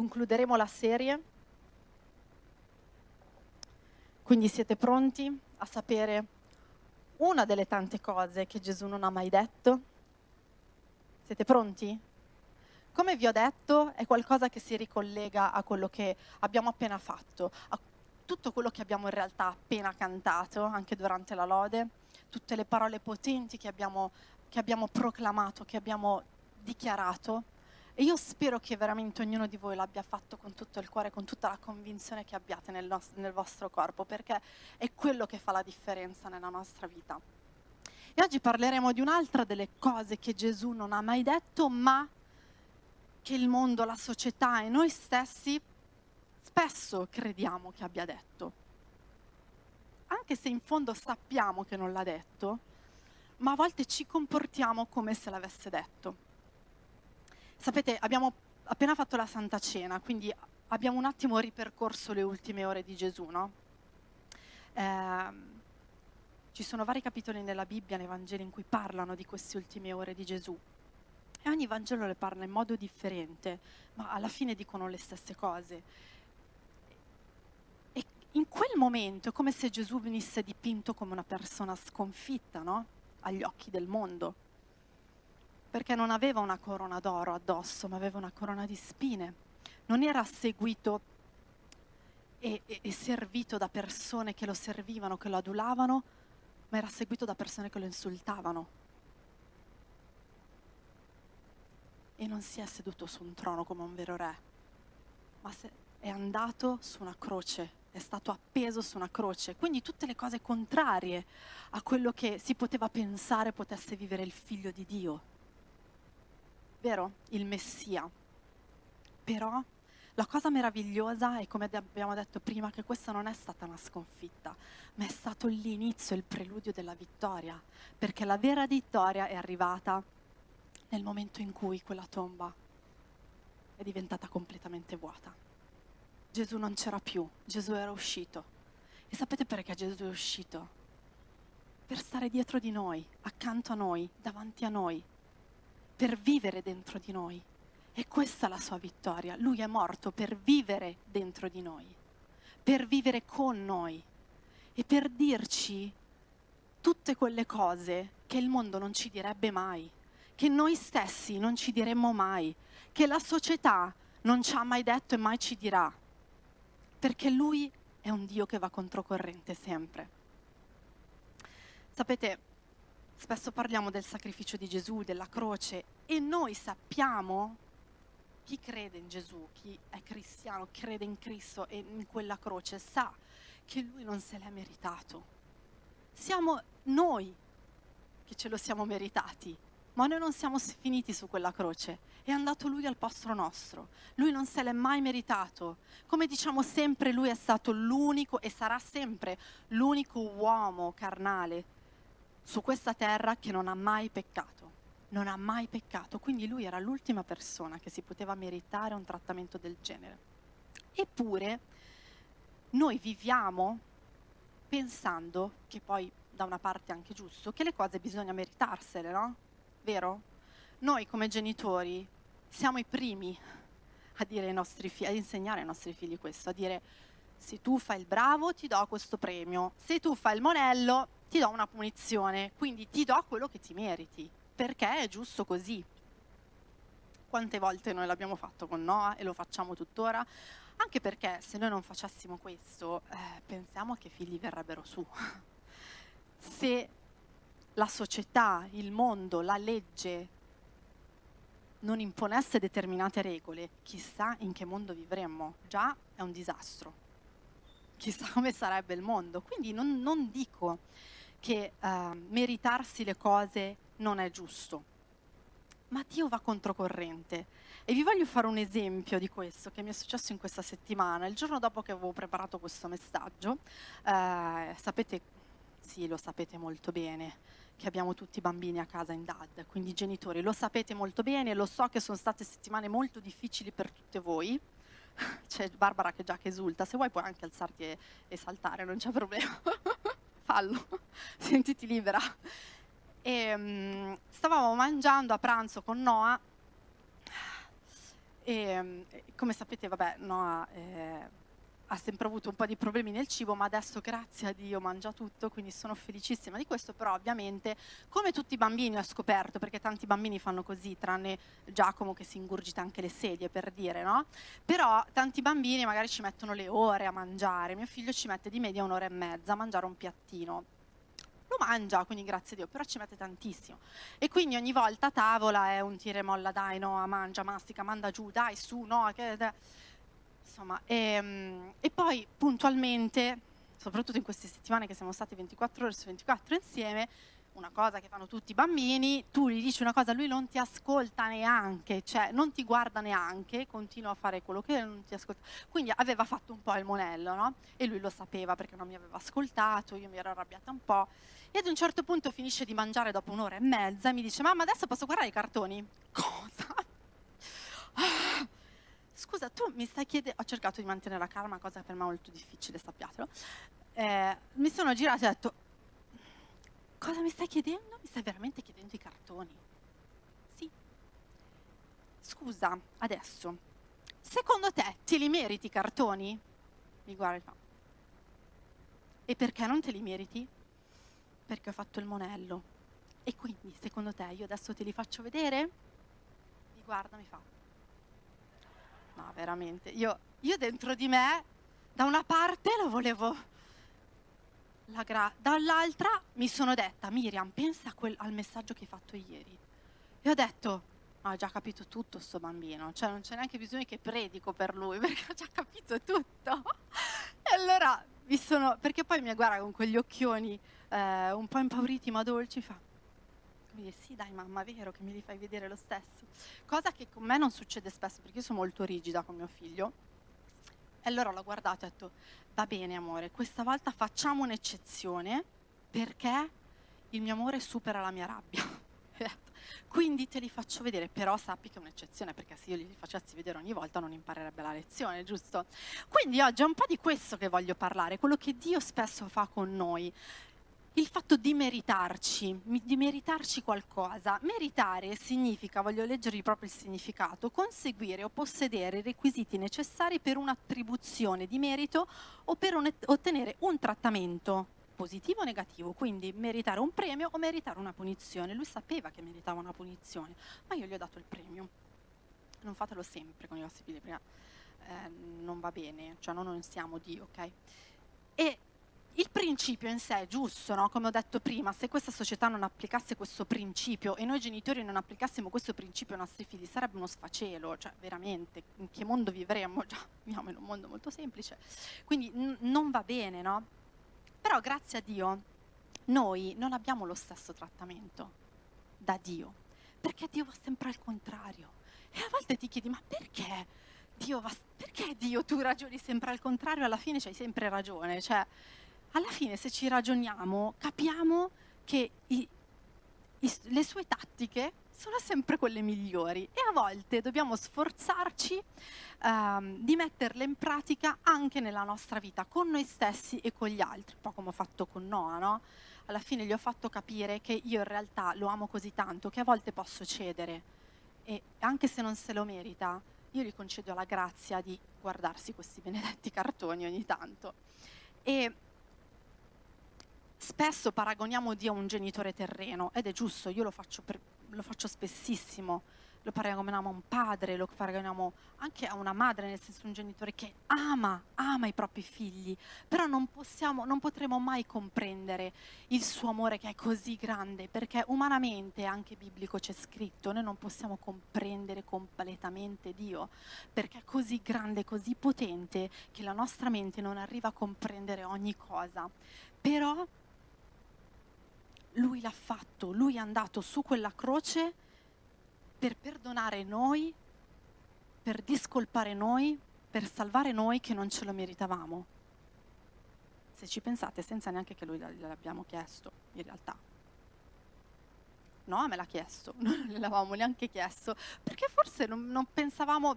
concluderemo la serie. Quindi siete pronti a sapere una delle tante cose che Gesù non ha mai detto? Siete pronti? Come vi ho detto, è qualcosa che si ricollega a quello che abbiamo appena fatto, a tutto quello che abbiamo in realtà appena cantato, anche durante la lode, tutte le parole potenti che abbiamo proclamato, che abbiamo dichiarato. E io spero che veramente ognuno di voi l'abbia fatto con tutto il cuore, con tutta la convinzione che abbiate nel vostro corpo, perché è quello che fa la differenza nella nostra vita. E oggi parleremo di un'altra delle cose che Gesù non ha mai detto, ma che il mondo, la società e noi stessi spesso crediamo che abbia detto, anche se in fondo sappiamo che non l'ha detto, ma a volte ci comportiamo come se l'avesse detto. Sapete, abbiamo appena fatto la Santa Cena, quindi abbiamo un attimo ripercorso le ultime ore di Gesù, no? Ci sono vari capitoli nella Bibbia, nei Vangeli, in cui parlano di queste ultime ore di Gesù. E ogni Vangelo le parla in modo differente, ma alla fine dicono le stesse cose. E in quel momento è come se Gesù venisse dipinto come una persona sconfitta, no? Agli occhi del mondo. Perché non aveva una corona d'oro addosso, ma aveva una corona di spine. Non era seguito e servito da persone che lo servivano, che lo adulavano, ma era seguito da persone che lo insultavano. E non si è seduto su un trono come un vero re, ma è andato su una croce, è stato appeso su una croce. Quindi tutte le cose contrarie a quello che si poteva pensare potesse vivere il figlio di Dio, vero? Il Messia. Però la cosa meravigliosa è, come abbiamo detto prima, che questa non è stata una sconfitta, ma è stato l'inizio, il preludio della vittoria, perché la vera vittoria è arrivata nel momento in cui quella tomba è diventata completamente vuota. Gesù non c'era più, Gesù era uscito. E sapete perché Gesù è uscito? Per stare dietro di noi, accanto a noi, davanti a noi, per vivere dentro di noi. E questa è la sua vittoria. Lui è morto per vivere dentro di noi, per vivere con noi e per dirci tutte quelle cose che il mondo non ci direbbe mai, che noi stessi non ci diremmo mai, che la società non ci ha mai detto e mai ci dirà, perché Lui è un Dio che va controcorrente sempre. Sapete, spesso parliamo del sacrificio di Gesù, della croce, e noi sappiamo, chi crede in Gesù, chi è cristiano, crede in Cristo e in quella croce, sa che Lui non se l'è meritato. Siamo noi che ce lo siamo meritati. Ma noi non siamo finiti su quella croce, è andato Lui al posto nostro, Lui non se l'è mai meritato. Come diciamo sempre, Lui è stato l'unico e sarà sempre l'unico uomo carnale su questa terra che non ha mai peccato, non ha mai peccato, quindi Lui era l'ultima persona che si poteva meritare un trattamento del genere. Eppure noi viviamo pensando, che poi da una parte è anche giusto, che le cose bisogna meritarsele, no? Vero? Noi come genitori siamo i primi a dire ai nostri figli, a insegnare ai nostri figli questo, a dire: se tu fai il bravo ti do questo premio, se tu fai il monello ti do una punizione, quindi ti do quello che ti meriti, perché è giusto così. Quante volte noi l'abbiamo fatto con Noah e lo facciamo tuttora, anche perché se noi non facessimo questo, pensiamo che i figli verrebbero su. Se la società, il mondo, la legge non imponesse determinate regole, chissà in che mondo vivremmo. Già è un disastro, chissà come sarebbe il mondo. Quindi non dico che meritarsi le cose non è giusto, ma Dio va controcorrente. E vi voglio fare un esempio di questo che mi è successo in questa settimana. Il giorno dopo che avevo preparato questo messaggio, sapete, sì, lo sapete molto bene che abbiamo tutti bambini a casa in DAD, quindi genitori, lo sapete molto bene, lo so che sono state settimane molto difficili per tutte voi. C'è Barbara che già che esulta, se vuoi puoi anche alzarti e saltare, non c'è problema. Fallo, sentiti libera. E, stavamo mangiando a pranzo con Noah E come sapete, vabbè, Noah ha sempre avuto un po' di problemi nel cibo, ma adesso grazie a Dio mangia tutto, quindi sono felicissima di questo. Però ovviamente, come tutti i bambini, ho scoperto, perché tanti bambini fanno così, tranne Giacomo che si ingurgita anche le sedie, per dire, no? Però tanti bambini magari ci mettono le ore a mangiare, mio figlio ci mette di media un'ora e mezza a mangiare un piattino. Lo mangia, quindi grazie a Dio, però ci mette tantissimo. E quindi ogni volta a tavola è un tira e molla, dai Noah, mangia, mastica, manda giù, dai su, Noah, che... Insomma, e poi puntualmente, soprattutto in queste settimane che siamo stati 24 ore su 24 insieme, una cosa che fanno tutti i bambini, tu gli dici una cosa, lui non ti ascolta neanche, cioè non ti guarda neanche, continua a fare quello che non ti ascolta. Quindi aveva fatto un po' il monello, no? E lui lo sapeva perché non mi aveva ascoltato, io mi ero arrabbiata un po'. E ad un certo punto finisce di mangiare dopo un'ora e mezza e mi dice, mamma, adesso posso guardare i cartoni? Cosa? Ah! Scusa, tu mi stai chiedendo... Ho cercato di mantenere la calma, cosa per me molto difficile, sappiatelo. Mi sono girata e ho detto, cosa mi stai chiedendo? Mi stai veramente chiedendo i cartoni? Sì. Scusa, adesso, secondo te li meriti i cartoni? Mi guarda e fa, e perché non te li meriti? Perché ho fatto il monello. E quindi, secondo te, io adesso te li faccio vedere? Mi guarda, mi fa, no, veramente, io dentro di me, da una parte lo volevo, dall'altra mi sono detta, Miriam, pensa al messaggio che hai fatto ieri. E ho detto, no, ha già capito tutto sto bambino, cioè non c'è neanche bisogno che predico per lui, perché ha già capito tutto. E allora, perché poi mi guarda con quegli occhioni un po' impauriti ma dolci, fa, sì dai mamma, vero che me li fai vedere lo stesso, cosa che con me non succede spesso perché io sono molto rigida con mio figlio. E allora l'ho guardato e ho detto, va bene amore, questa volta facciamo un'eccezione perché il mio amore supera la mia rabbia, quindi te li faccio vedere, però sappi che è un'eccezione, perché se io li facessi vedere ogni volta non imparerebbe la lezione, giusto? Quindi oggi è un po' di questo che voglio parlare, quello che Dio spesso fa con noi. Il fatto di meritarci qualcosa. Meritare significa, voglio leggervi proprio il significato, conseguire o possedere i requisiti necessari per un'attribuzione di merito o per ottenere un trattamento positivo o negativo. Quindi meritare un premio o meritare una punizione. Lui sapeva che meritava una punizione, ma io gli ho dato il premio. Non fatelo sempre con i vostri figli, prima non va bene, cioè non siamo Dio, ok? E il principio in sé è giusto, no? Come ho detto prima, se questa società non applicasse questo principio e noi genitori non applicassimo questo principio ai nostri figli, sarebbe uno sfacelo, cioè veramente, in che mondo vivremmo? Già, viviamo in un mondo molto semplice, quindi non va bene, no? Però grazie a Dio noi non abbiamo lo stesso trattamento da Dio, perché Dio va sempre al contrario. E a volte ti chiedi, ma perché Dio tu ragioni sempre al contrario? Alla fine c'hai sempre ragione, cioè... Alla fine, se ci ragioniamo, capiamo che le sue tattiche sono sempre quelle migliori, e a volte dobbiamo sforzarci di metterle in pratica anche nella nostra vita, con noi stessi e con gli altri, un po' come ho fatto con Noah, no? Alla fine gli ho fatto capire che io in realtà lo amo così tanto che a volte posso cedere, e anche se non se lo merita, io gli concedo la grazia di guardarsi questi benedetti cartoni ogni tanto. E spesso paragoniamo Dio a un genitore terreno, ed è giusto, io lo faccio spessissimo, lo paragoniamo a un padre, lo paragoniamo anche a una madre, nel senso un genitore che ama i propri figli, però non potremo mai comprendere il suo amore che è così grande, perché umanamente, anche biblico c'è scritto, noi non possiamo comprendere completamente Dio, perché è così grande, così potente, che la nostra mente non arriva a comprendere ogni cosa. Però Lui l'ha fatto, Lui è andato su quella croce per perdonare noi, per discolpare noi, per salvare noi che non ce lo meritavamo. Se ci pensate, senza neanche che Lui l'abbiamo chiesto, in realtà. No, me l'ha chiesto, noi non gliel'avevamo neanche chiesto, perché forse non pensavamo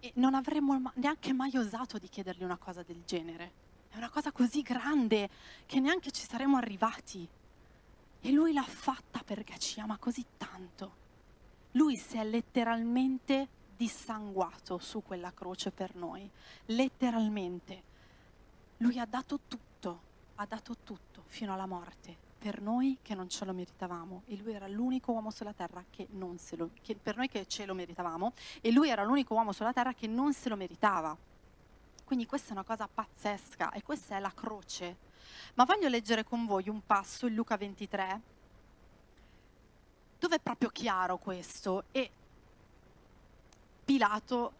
e non avremmo neanche mai osato di chiedergli una cosa del genere. È una cosa così grande che neanche ci saremmo arrivati. E Lui l'ha fatta perché ci ama così tanto. Lui si è letteralmente dissanguato su quella croce per noi, letteralmente. Lui ha dato tutto fino alla morte, per noi che non ce lo meritavamo. E lui era l'unico uomo sulla terra che non se lo... per noi che ce lo meritavamo, e lui era l'unico uomo sulla terra che non se lo meritava. Quindi questa è una cosa pazzesca, e questa è la croce. Ma voglio leggere con voi un passo in Luca 23, dove è proprio chiaro questo, e Pilato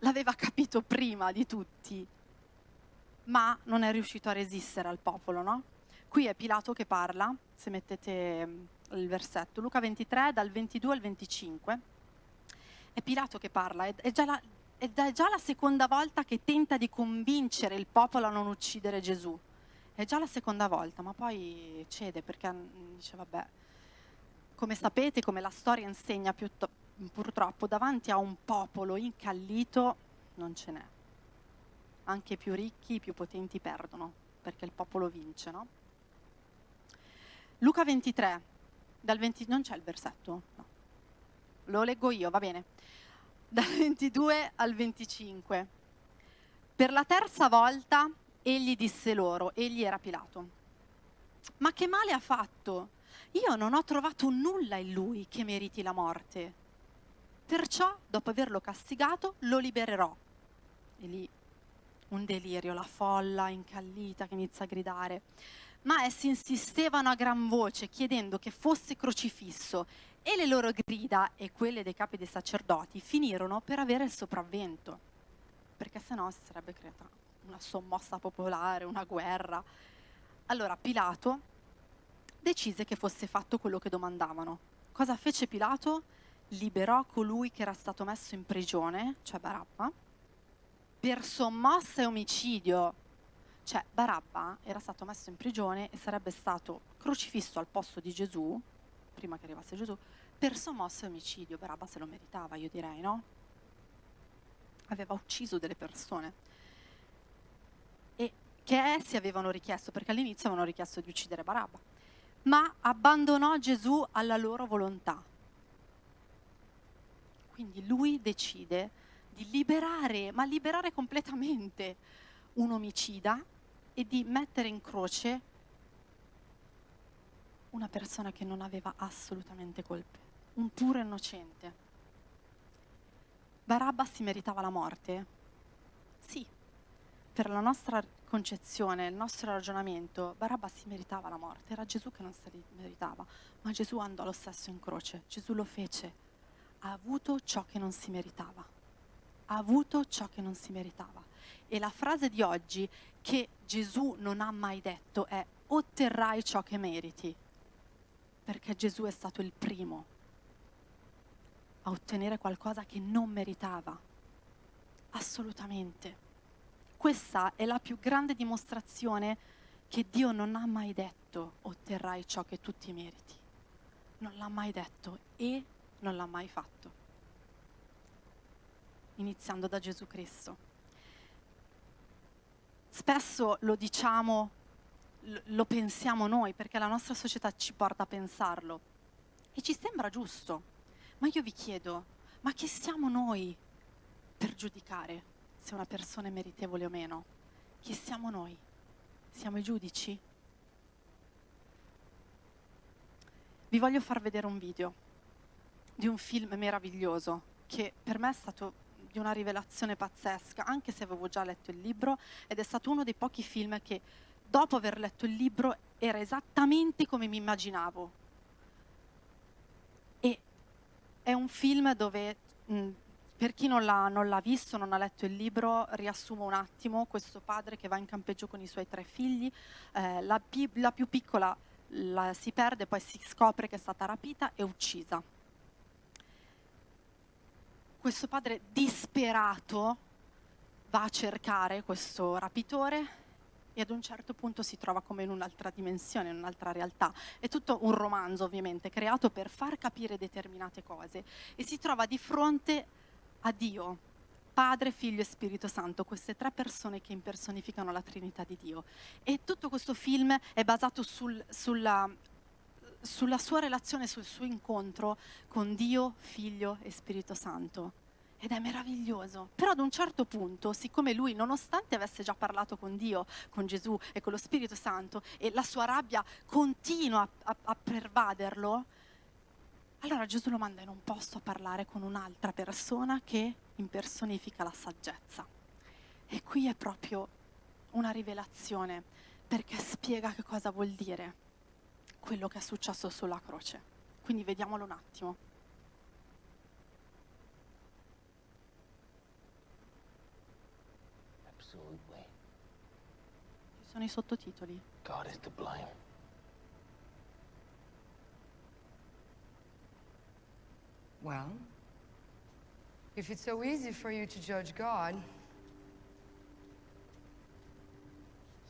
l'aveva capito prima di tutti, ma non è riuscito a resistere al popolo, no? Qui è Pilato che parla, se mettete il versetto, Luca 23 dal 22 al 25, è Pilato che parla, è già la seconda volta che tenta di convincere il popolo a non uccidere Gesù. È già la seconda volta, ma poi cede perché dice, vabbè, come sapete, come la storia insegna purtroppo, davanti a un popolo incallito non ce n'è. Anche i più ricchi, i più potenti perdono, perché il popolo vince, no? Luca 23, dal 20, non c'è il versetto? No. Lo leggo io, va bene. Dal 22 al 25. Per la terza volta... egli disse loro, egli era Pilato, ma che male ha fatto? Io non ho trovato nulla in lui che meriti la morte. Perciò, dopo averlo castigato, lo libererò. E lì un delirio, la folla incallita che inizia a gridare. Ma essi insistevano a gran voce, chiedendo che fosse crocifisso, e le loro grida e quelle dei capi dei sacerdoti finirono per avere il sopravvento, perché sennò si sarebbe creata una sommossa popolare, una guerra. Allora Pilato decise che fosse fatto quello che domandavano. Cosa fece Pilato? Liberò colui che era stato messo in prigione, cioè Barabba, per sommossa e omicidio. Cioè Barabba era stato messo in prigione e sarebbe stato crocifisso al posto di Gesù, prima che arrivasse Gesù, per sommossa e omicidio. Barabba se lo meritava, io direi, no? Aveva ucciso delle persone. E che essi avevano richiesto, perché all'inizio avevano richiesto di uccidere Barabba, ma abbandonò Gesù alla loro volontà. Quindi lui decide di liberare, ma liberare completamente un omicida e di mettere in croce una persona che non aveva assolutamente colpe, un puro innocente. Barabba si meritava la morte? Sì. Per la nostra concezione, il nostro ragionamento, Barabba si meritava la morte, era Gesù che non se li meritava, ma Gesù andò lo stesso in croce, Gesù lo fece, ha avuto ciò che non si meritava, ha avuto ciò che non si meritava. E la frase di oggi che Gesù non ha mai detto è: otterrai ciò che meriti, perché Gesù è stato il primo a ottenere qualcosa che non meritava, assolutamente. Questa è la più grande dimostrazione che Dio non ha mai detto: otterrai ciò che tu ti meriti. Non l'ha mai detto e non l'ha mai fatto. Iniziando da Gesù Cristo. Spesso lo diciamo, lo pensiamo noi, perché la nostra società ci porta a pensarlo. E ci sembra giusto. Ma io vi chiedo, ma chi siamo noi per giudicare se una persona è meritevole o meno? Chi siamo noi? Siamo i giudici? Vi voglio far vedere un video di un film meraviglioso che per me è stato di una rivelazione pazzesca, anche se avevo già letto il libro, ed è stato uno dei pochi film che dopo aver letto il libro era esattamente come mi immaginavo. E è un film dove... per chi non l'ha visto, non ha letto il libro, riassumo un attimo. Questo padre che va in campeggio con i suoi 3 figli, la più piccola si perde, poi si scopre che è stata rapita e uccisa. Questo padre disperato va a cercare questo rapitore e ad un certo punto si trova come in un'altra dimensione, in un'altra realtà. È tutto un romanzo, ovviamente, creato per far capire determinate cose, e si trova di fronte a Dio, Padre, Figlio e Spirito Santo, queste 3 persone che impersonificano la Trinità di Dio. E tutto questo film è basato sulla sua relazione, sul suo incontro con Dio, Figlio e Spirito Santo. ed è meraviglioso. Però ad un certo punto, siccome lui, nonostante avesse già parlato con Dio, con Gesù e con lo Spirito Santo, e la sua rabbia continua a pervaderlo, allora Gesù lo manda in un posto a parlare con un'altra persona che impersonifica la saggezza. E qui è proprio una rivelazione, perché spiega che cosa vuol dire quello che è successo sulla croce. Quindi vediamolo un attimo. Ci sono i sottotitoli. God is to blame. Well, if it's so easy for you to judge God,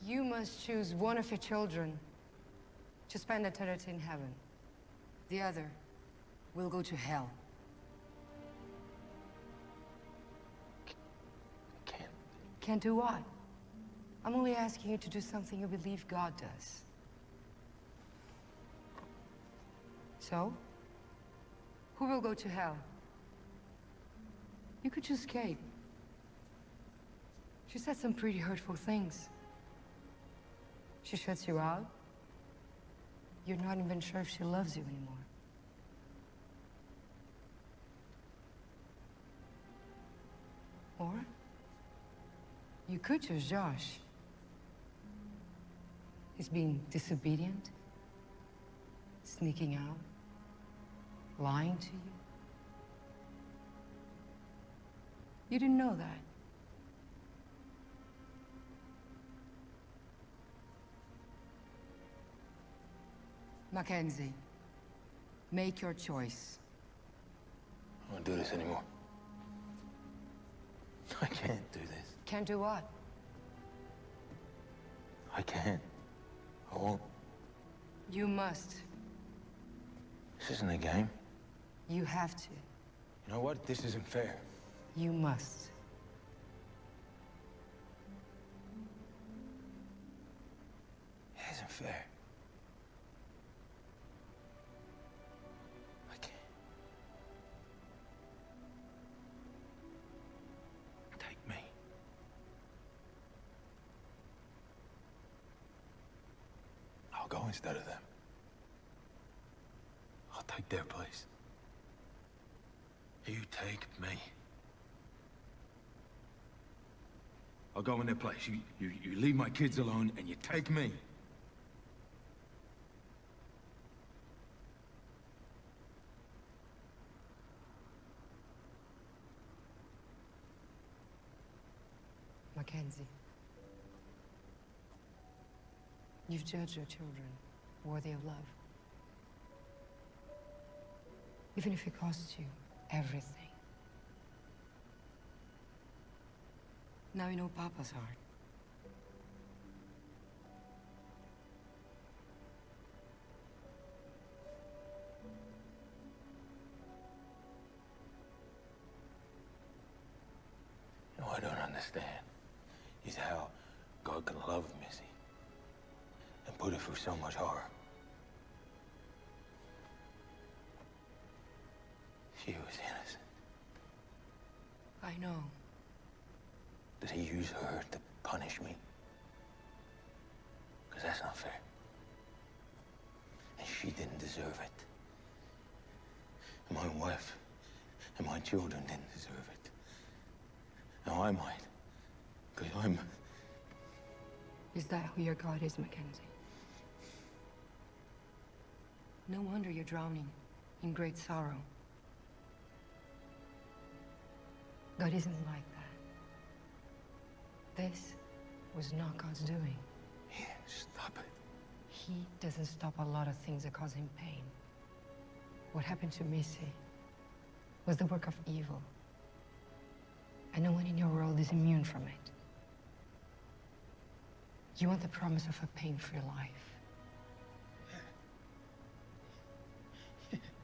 you must choose one of your children to spend eternity in heaven. The other will go to hell. Can't. Can't do what? I'm only asking you to do something you believe God does. So? Who will go to hell? You could choose Kate. She said some pretty hurtful things. She shuts you out. You're not even sure if she loves you anymore. Or you could choose Josh. He's being disobedient, sneaking out, lying to you. You didn't know that. Mackenzie, make your choice. I won't do this anymore. I can't do this. Can't do what? I can't. I won't. You must. This isn't a game. You have to. You know what? This isn't fair. You must. It isn't fair. I can't. Take me. I'll go instead of them. I'll take their place. You take me. I'll go in their place. You leave my kids alone and you take me. Mackenzie, you've judged your children worthy of love. Even if it costs you everything. Now you know Papa's heart. You know, I don't understand is how God can love Missy and put her through so much horror. She was innocent. I know. Did he use her to punish me? Because that's not fair. And she didn't deserve it. And my wife and my children didn't deserve it. Now I might. Because I'm... Is that who your God is, Mackenzie? No wonder you're drowning in great sorrow. God isn't like that. This was not God's doing. Yeah, stop it. He doesn't stop a lot of things that cause him pain. What happened to Missy was the work of evil. And no one in your world is immune from it. You want the promise of a pain-free life.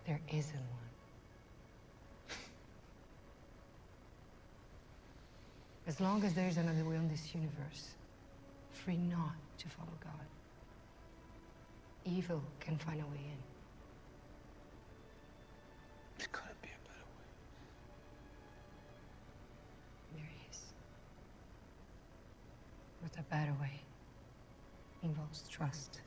There isn't one. As long as there is another way in this universe, free not to follow God. Evil can find a way in. There's gotta be a better way. lost trust.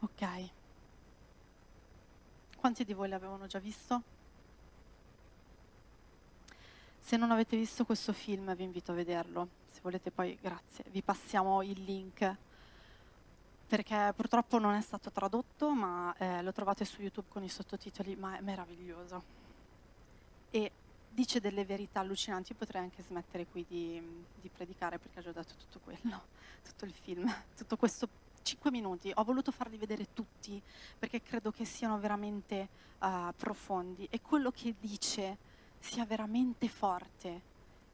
Ok, quanti di voi l'avevano già visto? Se non avete visto questo film vi invito a vederlo, se volete poi, grazie, vi passiamo il link, perché purtroppo non è stato tradotto, ma lo trovate su YouTube con i sottotitoli, ma è meraviglioso. E dice delle verità allucinanti, potrei anche smettere qui di predicare, perché ho già detto tutto quello, tutto il film, tutto questo 5 minuti, ho voluto farli vedere tutti perché credo che siano veramente profondi e quello che dice sia veramente forte.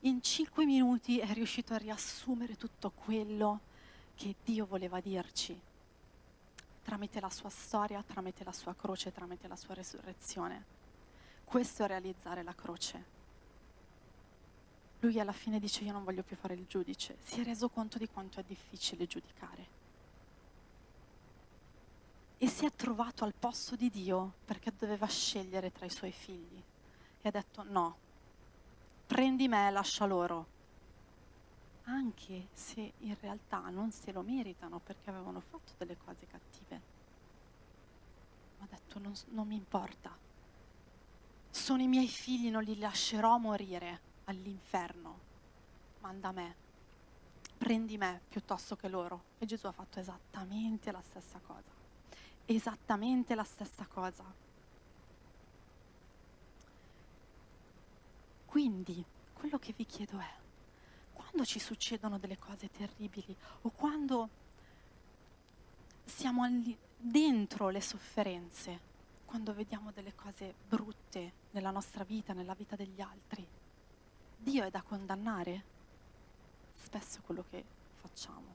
In 5 minuti è riuscito a riassumere tutto quello che Dio voleva dirci tramite la sua storia, tramite la sua croce, tramite la sua resurrezione. Questo è realizzare la croce. Lui alla fine dice: io non voglio più fare il giudice. Si è reso conto di quanto è difficile giudicare. E si è trovato al posto di Dio perché doveva scegliere tra i suoi figli. E ha detto: no, prendi me e lascia loro. Anche se in realtà non se lo meritano perché avevano fatto delle cose cattive. Ma ha detto: non mi importa. Sono i miei figli, non li lascerò morire all'inferno. Manda me. Prendi me piuttosto che loro. E Gesù ha fatto esattamente la stessa cosa. Esattamente la stessa cosa. Quindi, quello che vi chiedo è, quando ci succedono delle cose terribili o quando siamo dentro le sofferenze, quando vediamo delle cose brutte nella nostra vita, nella vita degli altri, Dio è da condannare? Spesso è quello che facciamo.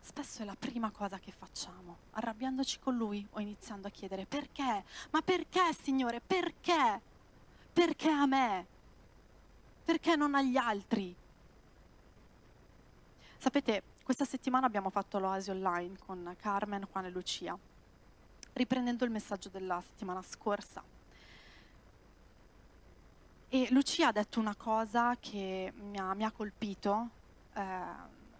Spesso è la prima cosa che facciamo, arrabbiandoci con Lui o iniziando a chiedere perché? Ma perché, Signore? Perché? Perché a me? Perché non agli altri? Sapete, questa settimana abbiamo fatto l'Oasi online con Carmen, Juan e Lucia, riprendendo il messaggio della settimana scorsa. E Lucia ha detto una cosa che mi ha colpito,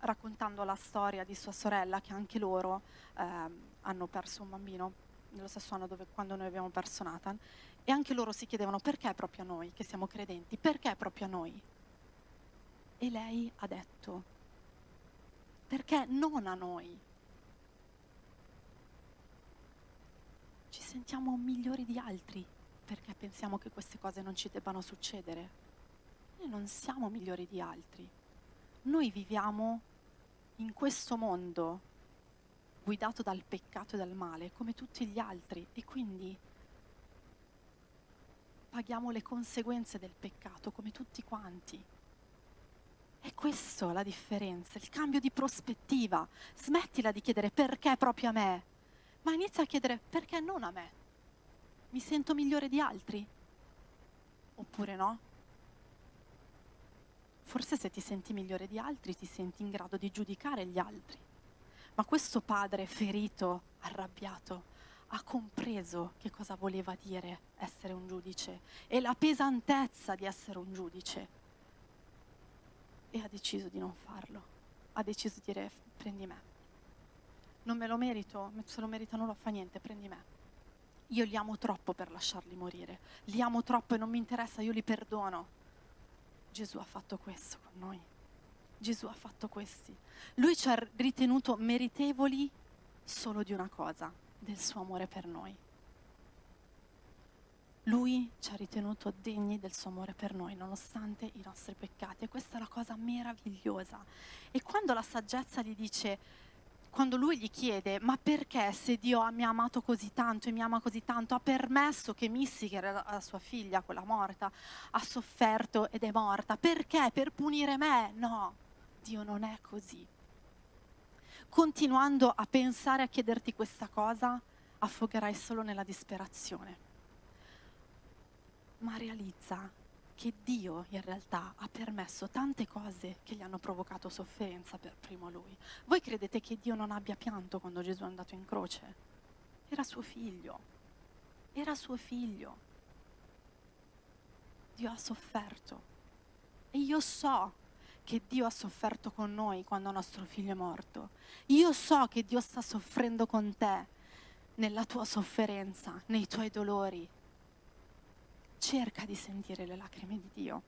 raccontando la storia di sua sorella, che anche loro hanno perso un bambino nello stesso anno quando noi abbiamo perso Nathan, e anche loro si chiedevano perché proprio a noi che siamo credenti, perché proprio a noi? E lei ha detto: perché non a noi? Ci sentiamo migliori di altri perché pensiamo che queste cose non ci debbano succedere. Noi non siamo migliori di altri. Noi viviamo in questo mondo guidato dal peccato e dal male come tutti gli altri, e quindi paghiamo le conseguenze del peccato come tutti quanti. È questa la differenza, il cambio di prospettiva. Smettila di chiedere perché proprio a me, ma inizia a chiedere perché non a me. Mi sento migliore di altri? Oppure no? Forse se ti senti migliore di altri ti senti in grado di giudicare gli altri. Ma questo padre ferito, arrabbiato, ha compreso che cosa voleva dire essere un giudice e la pesantezza di essere un giudice. E ha deciso di non farlo. Ha deciso di dire: prendi me. Non me lo merito, se lo merita non lo fa niente, prendi me. Io li amo troppo per lasciarli morire. Li amo troppo e non mi interessa, io li perdono. Gesù ha fatto questo con noi. Gesù ha fatto questi. Lui ci ha ritenuto meritevoli solo di una cosa, del suo amore per noi. Lui ci ha ritenuto degni del suo amore per noi, nonostante i nostri peccati. E questa è la cosa meravigliosa. E quando la saggezza gli dice, quando lui gli chiede: ma perché, se Dio mi ha amato così tanto e mi ama così tanto, ha permesso che Missy, che era la sua figlia, quella morta, ha sofferto ed è morta? Perché? Per punire me? No, Dio non è così. continuando a pensare, a chiederti questa cosa, affogherai solo nella disperazione. Ma realizza che Dio in realtà ha permesso tante cose che gli hanno provocato sofferenza per primo Lui. Voi credete che Dio non abbia pianto quando Gesù è andato in croce? Era suo figlio, era suo figlio. Dio ha sofferto. E io so che Dio ha sofferto con noi quando nostro figlio è morto. Io so che Dio sta soffrendo con te, nella tua sofferenza, nei tuoi dolori. Cerca di sentire le lacrime di Dio,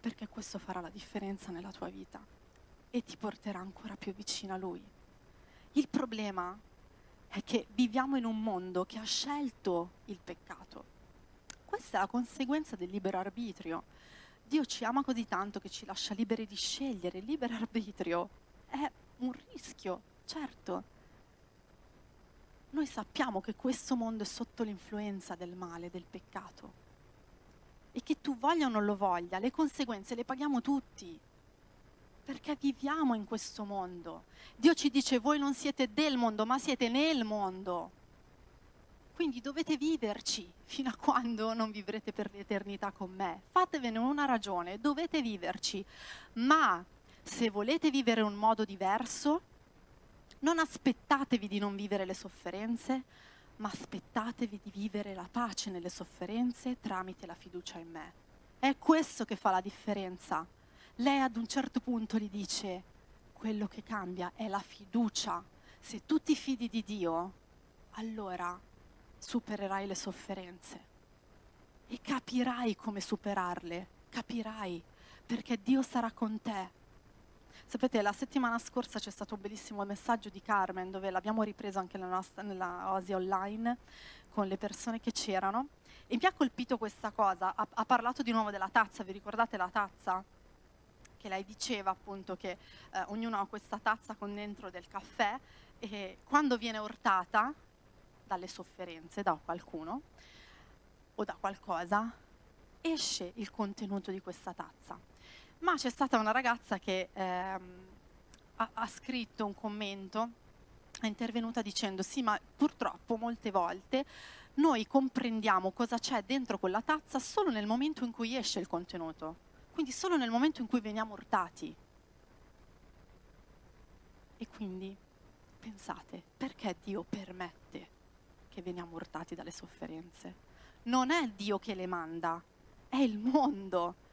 perché questo farà la differenza nella tua vita e ti porterà ancora più vicino a Lui. Il problema è che viviamo in un mondo che ha scelto il peccato. Questa è la conseguenza del libero arbitrio. Dio ci ama così tanto che ci lascia liberi di scegliere. Il libero arbitrio è un rischio, certo. Noi sappiamo che questo mondo è sotto l'influenza del male, del peccato. E che tu voglia o non lo voglia, le conseguenze le paghiamo tutti. Perché viviamo in questo mondo. Dio ci dice: voi non siete del mondo, ma siete nel mondo. Quindi dovete viverci fino a quando non vivrete per l'eternità con me. Fatevene una ragione, dovete viverci. Ma se volete vivere in un modo diverso, non aspettatevi di non vivere le sofferenze, ma aspettatevi di vivere la pace nelle sofferenze tramite la fiducia in me. È questo che fa la differenza. Lei ad un certo punto gli dice: quello che cambia è la fiducia. Se tu ti fidi di Dio, allora supererai le sofferenze e capirai come superarle, capirai, perché Dio sarà con te. Sapete, la settimana scorsa c'è stato un bellissimo messaggio di Carmen, dove l'abbiamo ripreso anche nella Oasi online con le persone che c'erano, e mi ha colpito questa cosa. Ha parlato di nuovo della tazza. Vi ricordate la tazza? Che lei diceva appunto che ognuno ha questa tazza con dentro del caffè, e quando viene urtata dalle sofferenze, da qualcuno o da qualcosa, esce il contenuto di questa tazza. Ma c'è stata una ragazza che ha scritto un commento, è intervenuta dicendo: sì, ma purtroppo molte volte noi comprendiamo cosa c'è dentro quella tazza solo nel momento in cui esce il contenuto, quindi solo nel momento in cui veniamo urtati. E quindi pensate, perché Dio permette che veniamo urtati dalle sofferenze? Non è Dio che le manda, è il mondo.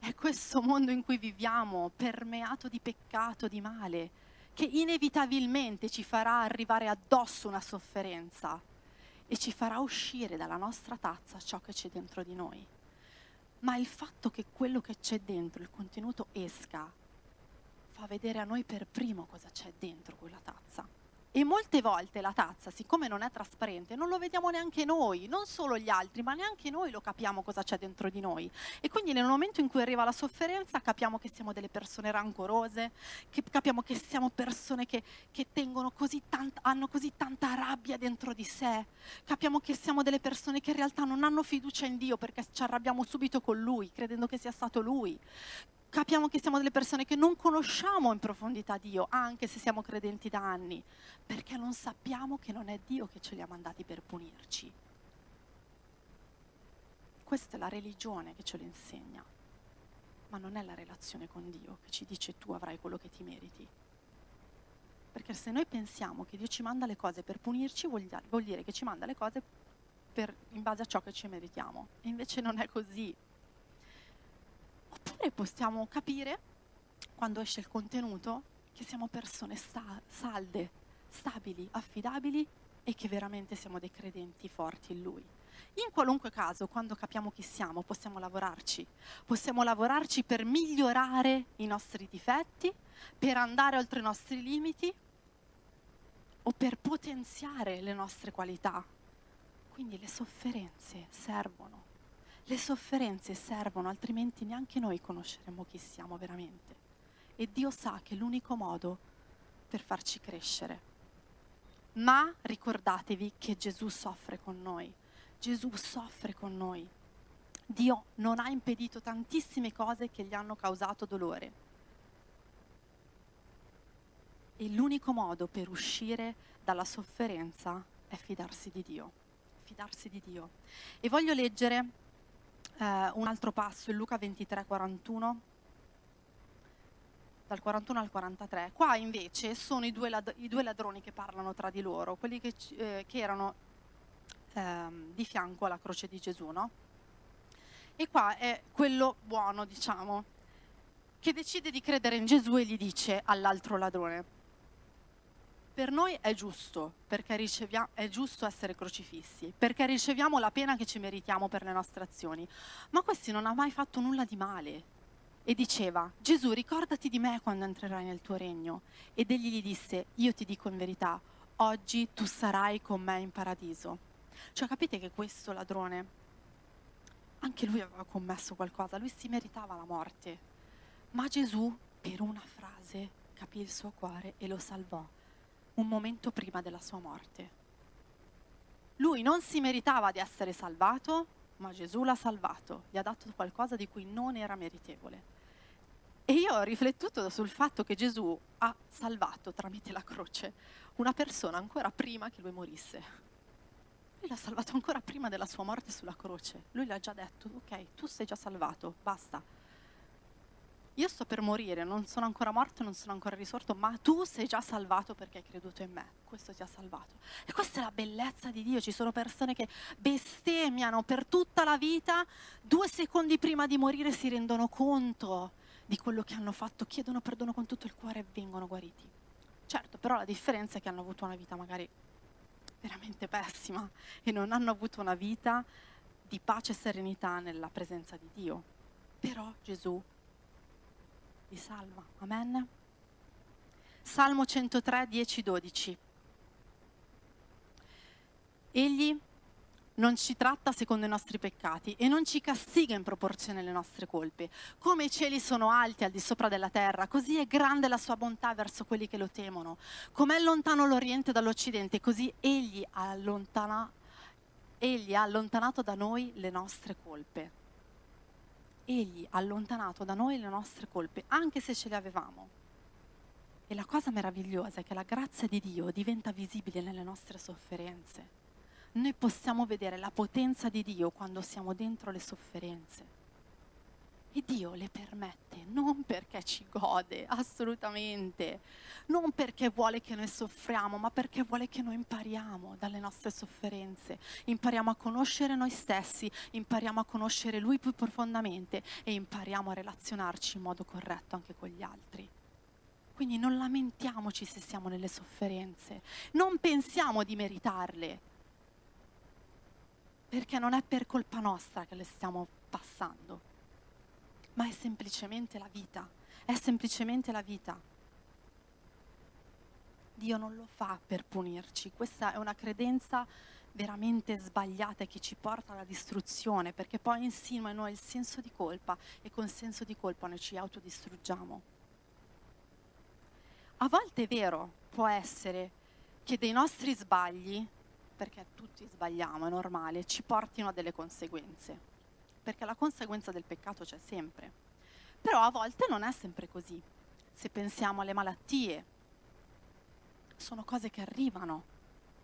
È questo mondo in cui viviamo, permeato di peccato, di male, che inevitabilmente ci farà arrivare addosso una sofferenza e ci farà uscire dalla nostra tazza ciò che c'è dentro di noi. Ma il fatto che quello che c'è dentro, il contenuto, esca, fa vedere a noi per primo cosa c'è dentro quella tazza. E molte volte la tazza, siccome non è trasparente, non lo vediamo neanche noi, non solo gli altri, ma neanche noi lo capiamo cosa c'è dentro di noi. E quindi nel momento in cui arriva la sofferenza capiamo che siamo delle persone rancorose, che capiamo che siamo persone che tengono hanno così tanta rabbia dentro di sé, capiamo che siamo delle persone che in realtà non hanno fiducia in Dio, perché ci arrabbiamo subito con Lui, credendo che sia stato Lui. Capiamo che siamo delle persone che non conosciamo in profondità Dio, anche se siamo credenti da anni, perché non sappiamo che non è Dio che ce li ha mandati per punirci. Questa è la religione che ce lo insegna, ma non è la relazione con Dio che ci dice: tu avrai quello che ti meriti. Perché se noi pensiamo che Dio ci manda le cose per punirci, vuol dire che ci manda le cose in base a ciò che ci meritiamo, e invece non è così. Oppure possiamo capire, quando esce il contenuto, che siamo persone salde, stabili, affidabili, e che veramente siamo dei credenti forti in Lui. In qualunque caso, quando capiamo chi siamo, possiamo lavorarci. Possiamo lavorarci per migliorare i nostri difetti, per andare oltre i nostri limiti, o per potenziare le nostre qualità. Quindi le sofferenze servono. Le sofferenze servono, altrimenti neanche noi conosceremo chi siamo veramente. E Dio sa che è l'unico modo per farci crescere. Ma ricordatevi che Gesù soffre con noi. Gesù soffre con noi. Dio non ha impedito tantissime cose che gli hanno causato dolore. E l'unico modo per uscire dalla sofferenza è fidarsi di Dio. Fidarsi di Dio. E voglio leggere un altro passo in Luca 23, 41. Dal 41 al 43. Qua invece sono i due ladroni che parlano tra di loro, quelli che erano di fianco alla croce di Gesù, no? E qua è quello buono, diciamo, che decide di credere in Gesù e gli dice all'altro ladrone: per noi è giusto, perché è giusto essere crocifissi, perché riceviamo la pena che ci meritiamo per le nostre azioni, ma questi non ha mai fatto nulla di male. E diceva: Gesù, ricordati di me quando entrerai nel tuo regno. Ed egli gli disse: io ti dico in verità, oggi tu sarai con me in paradiso. Cioè, capite che questo ladrone, anche lui aveva commesso qualcosa, lui si meritava la morte, ma Gesù per una frase capì il suo cuore e lo salvò un momento prima della sua morte. Lui non si meritava di essere salvato, ma Gesù l'ha salvato, gli ha dato qualcosa di cui non era meritevole. E io ho riflettuto sul fatto che Gesù ha salvato tramite la croce una persona ancora prima che lui morisse. Lui l'ha salvato ancora prima della sua morte sulla croce. Lui l'ha già detto: ok, tu sei già salvato, basta. Io sto per morire, non sono ancora morto, non sono ancora risorto, ma tu sei già salvato perché hai creduto in me, questo ti ha salvato. E questa è la bellezza di Dio. Ci sono persone che bestemmiano per tutta la vita, 2 secondi prima di morire si rendono conto di quello che hanno fatto, chiedono perdono con tutto il cuore e vengono guariti. Certo, però la differenza è che hanno avuto una vita magari veramente pessima e non hanno avuto una vita di pace e serenità nella presenza di Dio. Però Gesù vi salva. Amen. Salmo 103, 10, 12. Egli non ci tratta secondo i nostri peccati e non ci castiga in proporzione alle nostre colpe. Come i cieli sono alti al di sopra della terra, così è grande la sua bontà verso quelli che lo temono. Com'è lontano l'Oriente dall'Occidente, così egli ha allontanato da noi le nostre colpe. Egli ha allontanato da noi le nostre colpe, anche se ce le avevamo. E la cosa meravigliosa è che la grazia di Dio diventa visibile nelle nostre sofferenze. Noi possiamo vedere la potenza di Dio quando siamo dentro le sofferenze. E Dio le permette, non perché ci gode, assolutamente, non perché vuole che noi soffriamo, ma perché vuole che noi impariamo dalle nostre sofferenze, impariamo a conoscere noi stessi, impariamo a conoscere Lui più profondamente e impariamo a relazionarci in modo corretto anche con gli altri. Quindi non lamentiamoci se siamo nelle sofferenze, non pensiamo di meritarle, perché non è per colpa nostra che le stiamo passando. Ma è semplicemente la vita, è semplicemente la vita. Dio non lo fa per punirci, questa è una credenza veramente sbagliata che ci porta alla distruzione, perché poi insinua in noi il senso di colpa e con senso di colpa noi ci autodistruggiamo. A volte è vero, può essere, che dei nostri sbagli, perché tutti sbagliamo, è normale, ci portino a delle conseguenze. Perché la conseguenza del peccato c'è sempre. Però a volte non è sempre così. Se pensiamo alle malattie, sono cose che arrivano.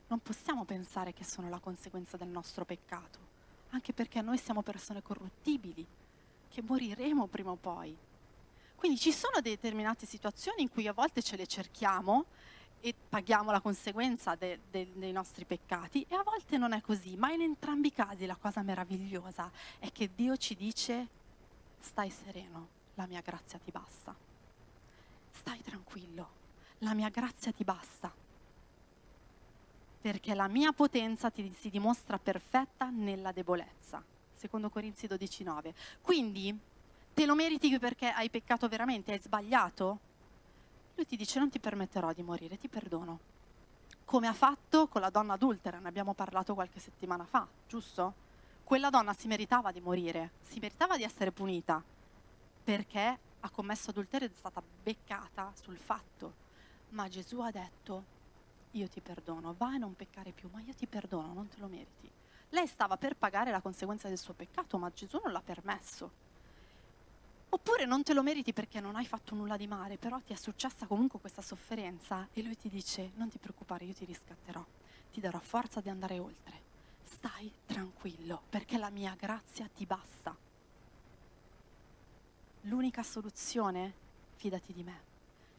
Non possiamo pensare che sono la conseguenza del nostro peccato. Anche perché noi siamo persone corruttibili, che moriremo prima o poi. Quindi ci sono determinate situazioni in cui a volte ce le cerchiamo e paghiamo la conseguenza dei nostri peccati, e a volte non è così, ma in entrambi i casi la cosa meravigliosa è che Dio ci dice: stai sereno, la mia grazia ti basta, stai tranquillo, la mia grazia ti basta, perché la mia potenza si dimostra perfetta nella debolezza, secondo Corinzi 12,9. Quindi te lo meriti perché hai peccato veramente, hai sbagliato? Lui ti dice: non ti permetterò di morire, ti perdono. Come ha fatto con la donna adultera, ne abbiamo parlato qualche settimana fa, giusto? Quella donna si meritava di morire, si meritava di essere punita, perché ha commesso adulterio ed è stata beccata sul fatto. Ma Gesù ha detto: io ti perdono, vai a non peccare più, ma io ti perdono, non te lo meriti. Lei stava per pagare la conseguenza del suo peccato, ma Gesù non l'ha permesso. Oppure non te lo meriti perché non hai fatto nulla di male, però ti è successa comunque questa sofferenza e lui ti dice: non ti preoccupare, io ti riscatterò, ti darò forza di andare oltre, stai tranquillo perché la mia grazia ti basta. L'unica soluzione? Fidati di me,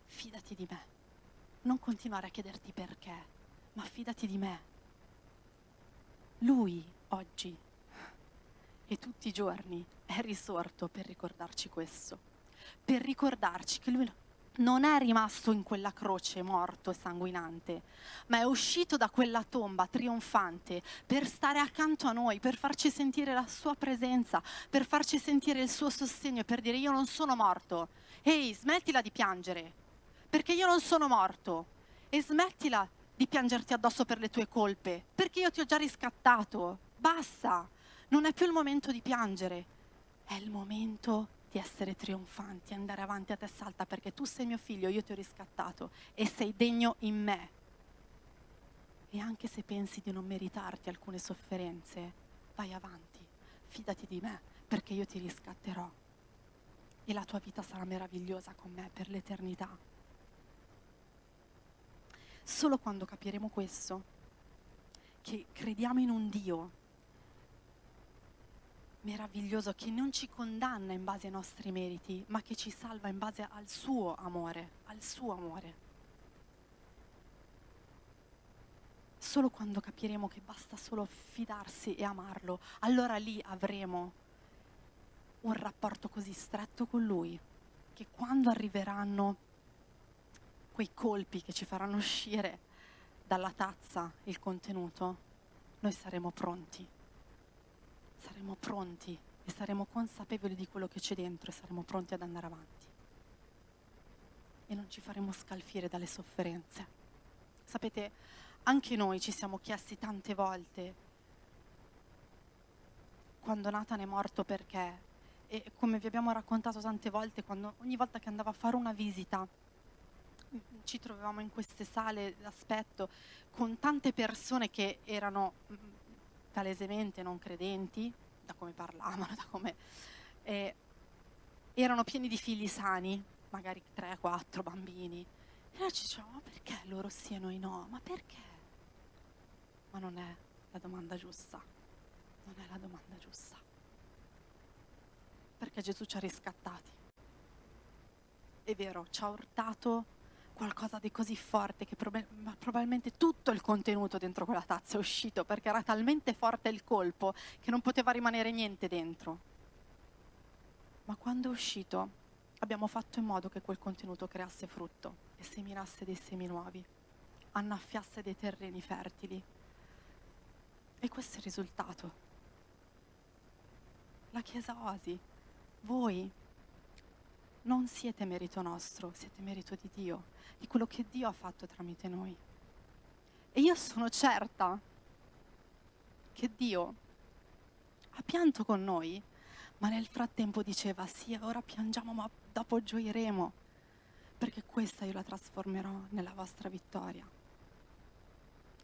fidati di me. Non continuare a chiederti perché, ma fidati di me. Lui oggi e tutti i giorni è risorto per ricordarci questo, per ricordarci che lui non è rimasto in quella croce morto e sanguinante, ma è uscito da quella tomba trionfante per stare accanto a noi, per farci sentire la sua presenza, per farci sentire il suo sostegno e per dire: io non sono morto, ehi, smettila di piangere, perché io non sono morto, e smettila di piangerti addosso per le tue colpe, perché io ti ho già riscattato, basta, non è più il momento di piangere, è il momento di essere trionfanti, andare avanti a testa alta, perché tu sei mio figlio, io ti ho riscattato e sei degno in me. E anche se pensi di non meritarti alcune sofferenze, vai avanti, fidati di me, perché io ti riscatterò e la tua vita sarà meravigliosa con me per l'eternità. Solo quando capiremo questo, che crediamo in un Dio meraviglioso che non ci condanna in base ai nostri meriti, ma che ci salva in base al suo amore, al suo amore. Solo quando capiremo che basta solo fidarsi e amarlo, allora lì avremo un rapporto così stretto con lui che quando arriveranno quei colpi che ci faranno uscire dalla tazza il contenuto, noi saremo pronti. Saremo pronti e saremo consapevoli di quello che c'è dentro e saremo pronti ad andare avanti. E non ci faremo scalfire dalle sofferenze. Sapete, anche noi ci siamo chiesti tante volte quando Nathan è morto perché, e come vi abbiamo raccontato tante volte, quando ogni volta che andava a fare una visita ci trovavamo in queste sale d'aspetto con tante persone che erano palesemente non credenti, da come parlavano, da come erano pieni di figli sani, magari 3-4 bambini, e noi ci diciamo: ma perché loro sì e noi no? Ma perché? Ma non è la domanda giusta, non è la domanda giusta, perché Gesù ci ha riscattati, è vero, ci ha urtato qualcosa di così forte che probabilmente tutto il contenuto dentro quella tazza è uscito, perché era talmente forte il colpo che non poteva rimanere niente dentro. Ma quando è uscito abbiamo fatto in modo che quel contenuto creasse frutto e seminasse dei semi nuovi, annaffiasse dei terreni fertili. E questo è il risultato. La Chiesa Oasi, voi non siete merito nostro, siete merito di Dio, di quello che Dio ha fatto tramite noi. E io sono certa che Dio ha pianto con noi, ma nel frattempo diceva: sì, ora piangiamo, ma dopo gioiremo, perché questa io la trasformerò nella vostra vittoria.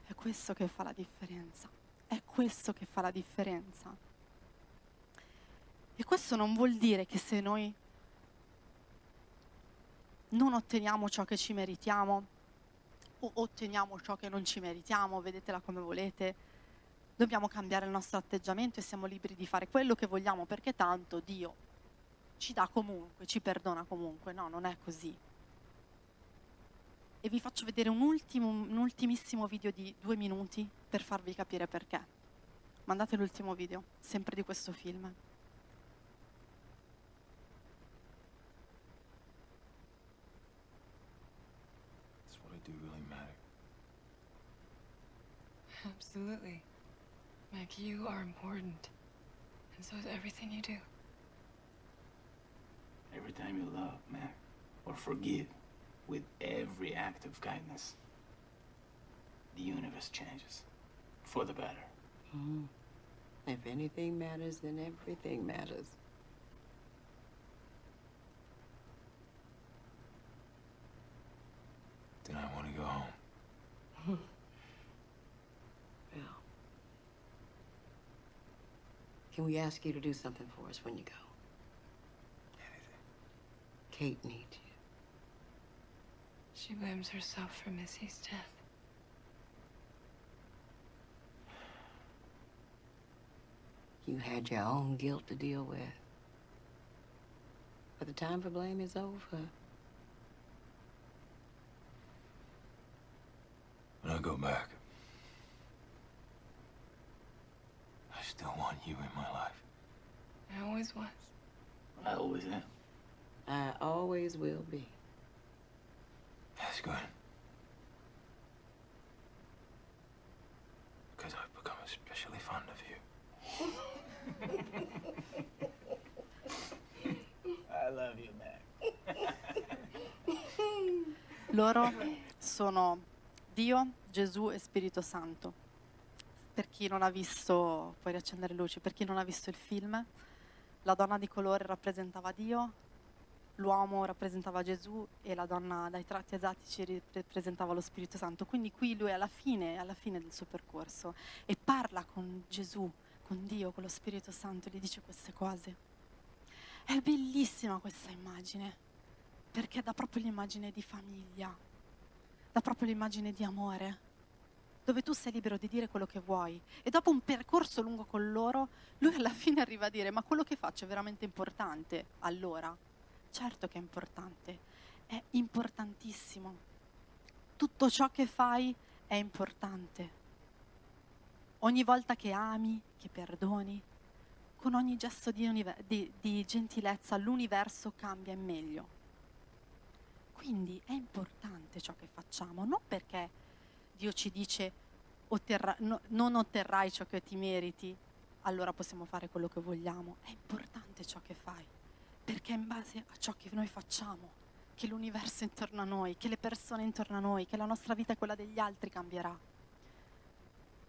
È questo che fa la differenza, è questo che fa la differenza. E questo non vuol dire che se noi non otteniamo ciò che ci meritiamo o otteniamo ciò che non ci meritiamo, vedetela come volete, dobbiamo cambiare il nostro atteggiamento e siamo liberi di fare quello che vogliamo, perché tanto Dio ci dà comunque, ci perdona comunque. No, non è così. E vi faccio vedere un ultimissimo video di 2 minuti per farvi capire perché. Mandate l'ultimo video, sempre di questo film. Do really matter? Absolutely. Mac, you are important. And so is everything you do. Every time you love, Mac, or forgive, with every act of kindness, the universe changes. For the better. Mm. If anything matters, then everything matters. Then I want to go home. Yeah. Can we ask you to do something for us when you go? Anything. Kate need you? She blames herself for Missy's death. You had your own guilt to deal with. But the time for blame is over. When I go back, I still want you in my life. I always was. I always am. I always will be. That's good. Because I've become especially fond of you. I love you, man. Loro sono Dio, Gesù e Spirito Santo. Per chi non ha visto, puoi riaccendere le luci, per chi non ha visto il film, la donna di colore rappresentava Dio, l'uomo rappresentava Gesù e la donna dai tratti asiatici rappresentava lo Spirito Santo. Quindi qui lui è alla fine del suo percorso e parla con Gesù, con Dio, con lo Spirito Santo e gli dice queste cose. È bellissima questa immagine perché dà proprio l'immagine di famiglia, dà proprio l'immagine di amore, dove tu sei libero di dire quello che vuoi. E dopo un percorso lungo con loro, lui alla fine arriva a dire: ma quello che faccio è veramente importante? Allora, certo che è importante, è importantissimo. Tutto ciò che fai è importante. Ogni volta che ami, che perdoni, con ogni gesto di gentilezza l'universo cambia in meglio. Quindi è importante ciò che facciamo, non perché Dio ci dice non otterrai ciò che ti meriti, allora possiamo fare quello che vogliamo. È importante ciò che fai, perché è in base a ciò che noi facciamo che l'universo intorno a noi, che le persone intorno a noi, che la nostra vita e quella degli altri cambierà.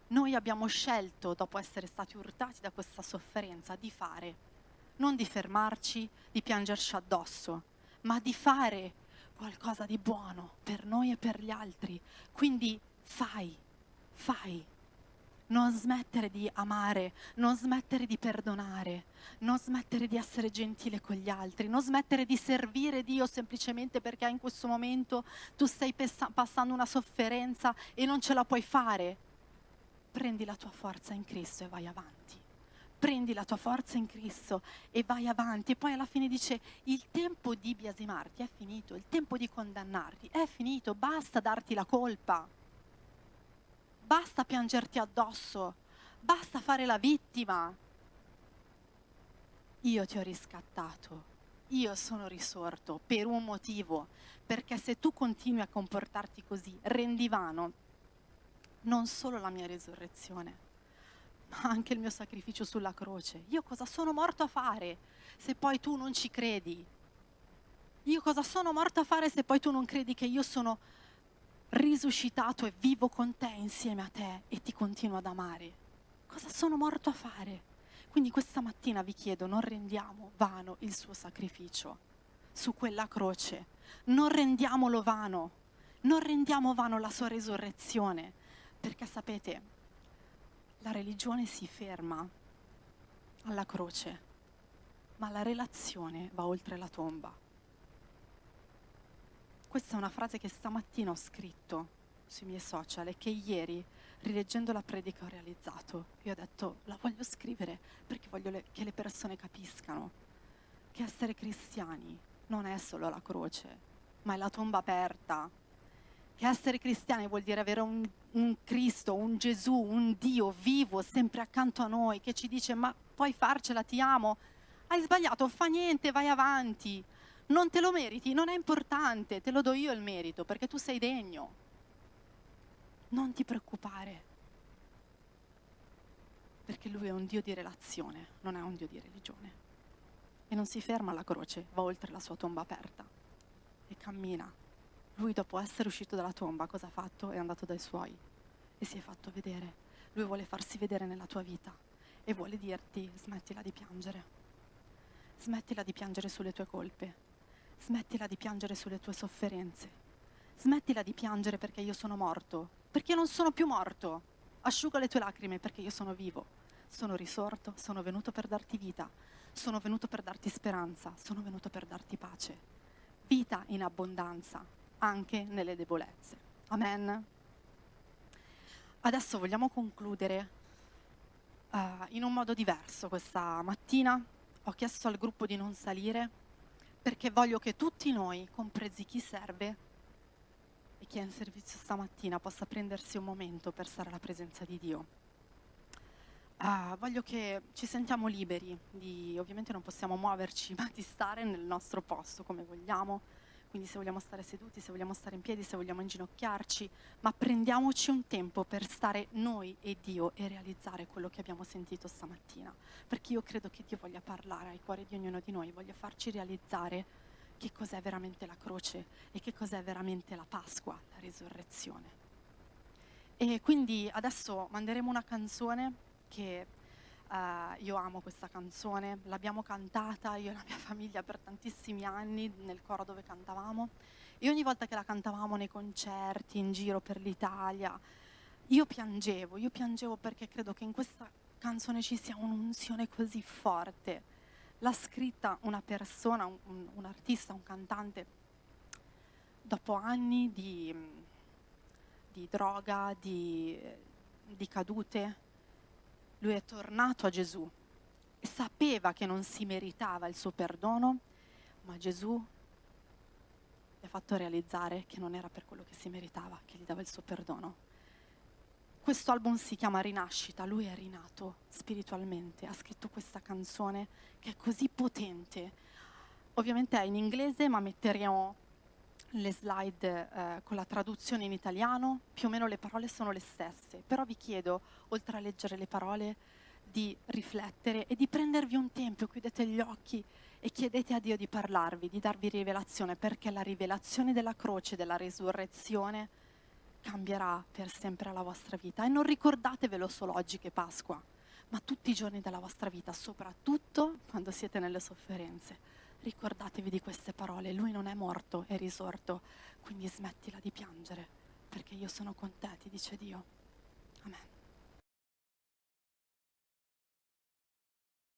Noi abbiamo scelto, dopo essere stati urtati da questa sofferenza, di fare, non di fermarci, di piangerci addosso, ma di fare qualcosa di buono per noi e per gli altri. Quindi fai, non smettere di amare, non smettere di perdonare, non smettere di essere gentile con gli altri, non smettere di servire Dio semplicemente perché in questo momento tu stai passando una sofferenza e non ce la puoi fare. Prendi la tua forza in Cristo e vai avanti. Prendi la tua forza in Cristo e vai avanti. E poi alla fine dice: il tempo di biasimarti è finito, il tempo di condannarti è finito, basta darti la colpa, basta piangerti addosso, basta fare la vittima. Io ti ho riscattato, io sono risorto per un motivo, perché se tu continui a comportarti così, rendi vano non solo la mia risurrezione, ma anche il mio sacrificio sulla croce. Io cosa sono morto a fare se poi tu non ci credi? Io cosa sono morto a fare se poi tu non credi che io sono risuscitato e vivo con te, insieme a te, e ti continuo ad amare? Cosa sono morto a fare? Quindi questa mattina vi chiedo: non rendiamo vano il suo sacrificio su quella croce, non rendiamolo vano, non rendiamo vano la sua risurrezione, perché sapete, la religione si ferma alla croce, ma la relazione va oltre la tomba. Questa è una frase che stamattina ho scritto sui miei social e che ieri, rileggendo la predica, ho realizzato. Io ho detto: la voglio scrivere perché voglio che le persone capiscano che essere cristiani non è solo la croce, ma è la tomba aperta. Che essere cristiani vuol dire avere un Cristo, un Gesù, un Dio vivo sempre accanto a noi, che ci dice: ma puoi farcela, ti amo, hai sbagliato, fa niente, vai avanti, non te lo meriti, non è importante, te lo do io il merito perché tu sei degno, non ti preoccupare, perché lui è un Dio di relazione, non è un Dio di religione, e non si ferma alla croce, va oltre la sua tomba aperta e cammina. Lui, dopo essere uscito dalla tomba, cosa ha fatto? È andato dai suoi e si è fatto vedere. Lui vuole farsi vedere nella tua vita e vuole dirti: smettila di piangere. Smettila di piangere sulle tue colpe. Smettila di piangere sulle tue sofferenze. Smettila di piangere perché io sono morto, perché non sono più morto. Asciuga le tue lacrime perché io sono vivo. Sono risorto, sono venuto per darti vita, sono venuto per darti speranza, sono venuto per darti pace. vita in abbondanza anche nelle debolezze. Amen. Adesso vogliamo concludere in un modo diverso questa mattina. Ho chiesto al gruppo di non salire perché voglio che tutti noi, compresi chi serve e chi è in servizio stamattina, possa prendersi un momento per stare alla presenza di Dio. Voglio che ci sentiamo liberi di, ovviamente non possiamo muoverci, ma di stare nel nostro posto come vogliamo. Quindi se vogliamo stare seduti, se vogliamo stare in piedi, se vogliamo inginocchiarci, ma prendiamoci un tempo per stare noi e Dio e realizzare quello che abbiamo sentito stamattina. Perché io credo che Dio voglia parlare al cuore di ognuno di noi, voglia farci realizzare che cos'è veramente la croce e che cos'è veramente la Pasqua, la risurrezione. E quindi adesso manderemo una canzone che... io amo questa canzone, l'abbiamo cantata io e la mia famiglia per tantissimi anni nel coro dove cantavamo, e ogni volta che la cantavamo nei concerti, in giro per l'Italia, io piangevo perché credo che in questa canzone ci sia un'unzione così forte. L'ha scritta una persona, un artista, un cantante, dopo anni di droga, di cadute. Lui è tornato a Gesù e sapeva che non si meritava il suo perdono, ma Gesù gli ha fatto realizzare che non era per quello che si meritava, che gli dava il suo perdono. Questo album si chiama Rinascita, lui è rinato spiritualmente, ha scritto questa canzone che è così potente. Ovviamente è in inglese, ma metteremo le slide con la traduzione in italiano, più o meno le parole sono le stesse, però vi chiedo, oltre a leggere le parole, di riflettere e di prendervi un tempo, chiudete gli occhi e chiedete a Dio di parlarvi, di darvi rivelazione, perché la rivelazione della croce, della risurrezione, cambierà per sempre la vostra vita. E non ricordatevelo solo oggi che è Pasqua, ma tutti i giorni della vostra vita, soprattutto quando siete nelle sofferenze. Ricordatevi di queste parole, lui non è morto, è risorto, quindi smettila di piangere, perché io sono con te, ti dice Dio. Amen.